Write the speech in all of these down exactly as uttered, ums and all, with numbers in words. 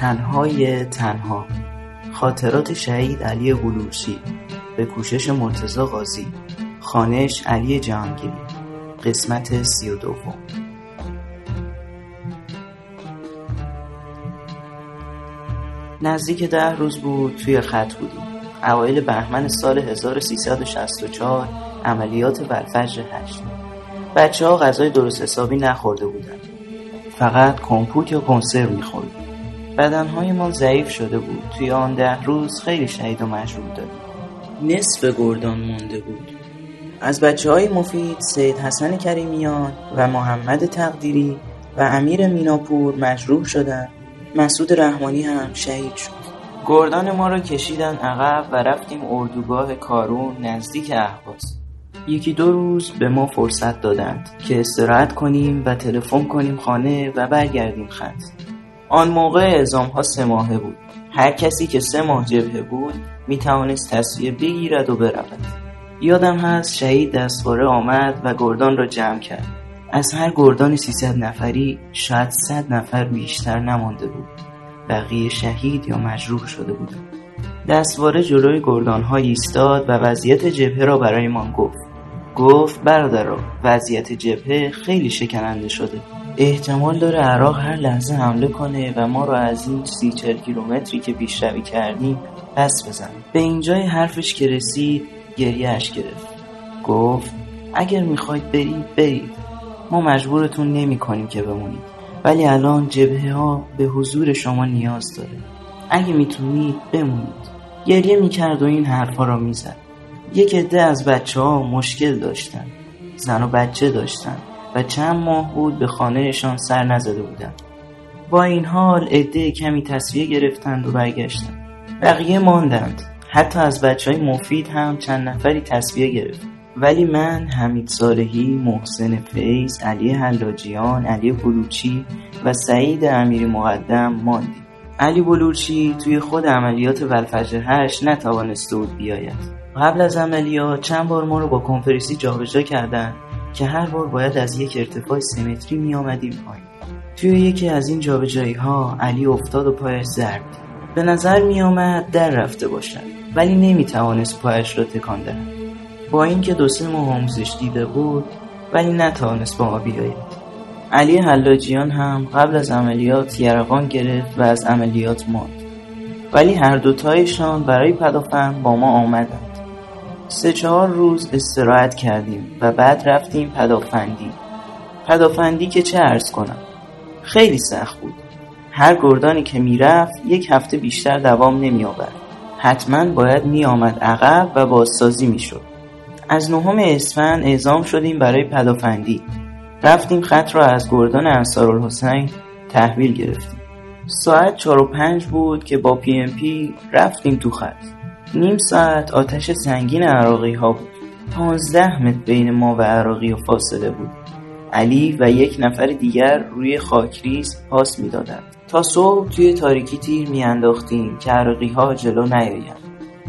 تنهای تنها، خاطرات شهید علی بلوچی، به کوشش مرتضی قاضی، خانش علی جهانگیری، قسمت سی و دوم. نزدیک ده روز بود توی خط بودیم. اوایل بهمن سال هزار و سیصد و شصت و چهار، عملیات والفجر هشت. بچه ها غذای درست حسابی نخورده بودن، فقط کمپوت یا کنسرو میخورد. بدنهای ما ضعیف شده بود. توی آن ده روز خیلی شهید و مجروح دادیم. نصف گردان مونده بود. از بچه های مفید سید حسن کریمیان و محمد تقدیری و امیر میناپور مجروح شدند. مسعود رحمانی هم شهید شد. گردان ما را کشیدن عقب و رفتیم اردوگاه کارون نزدیک اهواز. یکی دو روز به ما فرصت دادند که استراحت کنیم و تلفن کنیم خانه و برگردیم خط. آن موقع اعزام ها سه ماهه بود. هر کسی که سه ماه جبهه بود می توانست تصفیه بگیرد و برود. یادم هست شهید دستواره آمد و گردان را جمع کرد. از هر گردان سیصد نفری شاید صد نفر بیشتر نمانده بود. بقیه شهید یا مجروح شده بود. دستواره جلوی گردان ها ایستاد و وضعیت جبهه را برای ما گفت. گفت برادرها، وضعیت جبهه خیلی شکننده شده. احتمال داره عراق هر لحظه حمله کنه و ما رو از این سی چهل کیلومتری که پیشروی کردیم پس بزن. به اینجای حرفش که رسید گریهش گرفت. گفت اگر میخواید برید برید، ما مجبورتون نمی کنیم که بمونید، ولی الان جبهه ها به حضور شما نیاز داره، اگه میتونید بمونید. گریه میکرد و این حرفا را میزد. یک عده از بچه ها مشکل داشتن، زن و بچه داشتن و چند ماه بود به خانهشان سر نزده بودن. با این حال عده کمی تصفیه گرفتند و برگشتند. بقیه ماندند. حتی از بچه های مفید هم چند نفری تصفیه گرفت، ولی من، حمید صالحی، محسن فیز، علی حلاجیان، علی بلوچی و سعید امیری مقدم ماندیم. علی بلوچی توی خود عملیات والفجر هشت نتوانسته بود بیاید. قبل از عملیات چند بار ما رو با کنفرسی جابجا کردن که هر بار باید از یک ارتفاع سه متری می آمدیم پایین. توی یکی از این جابجایی ها علی افتاد و پایش ضرب. به نظر می آمد در رفته باشد، ولی نمی توانست پایش را تکان دهد. با اینکه دو سه ماه آموزش دیده بود، ولی نتوانست با ما بیاید. علی حلاجیان هم قبل از عملیات یرقان گرفت و از عملیات ماند، ولی هر دوتایشان برای پدافند با ما آمدند. سه چهار روز استراحت کردیم و بعد رفتیم پدافندی. پدافندی که چه عرض کنم، خیلی سخت بود. هر گردانی که میرفت یک هفته بیشتر دوام نمی آورد. حتما باید می آمد عقب و بازسازی می شد. از نهم اسفند اعزام شدیم برای پدافندی. رفتیم خط را از گردان ارسارالحسنگ تحویل گرفتیم. ساعت چهار و پنج بود که با پی ام پی رفتیم تو خط. نیم ساعت آتش سنگین عراقی ها بود. پانزده متر بین ما و عراقی فاصله بود. علی و یک نفر دیگر روی خاکریز پاس می دادند. تا صبح توی تاریکی تیر می انداختیم که عراقی ها جلو نیایند.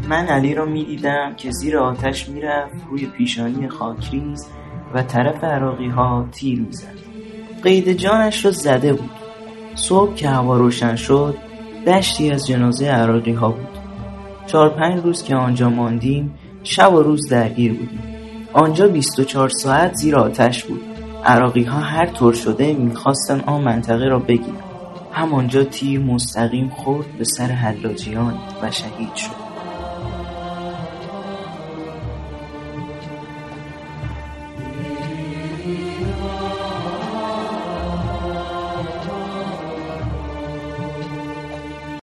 من علی را می دیدم که زیر آتش می رفت روی پیشانی خاکریز و طرف عراقی ها تیر می زد. قید جانش را زده بود. صبح که هوا روشن شد دشتی از جنازه عراقی ها بود. چهار پنج روز که آنجا ماندیم شب و روز درگیر بودیم. آنجا بیست و چهار ساعت زیر آتش بود. عراقی ها هر طور شده میخواستن آن منطقه را بگیرن. همانجا تیر مستقیم خورد به سر حلاجیان و شهید شد.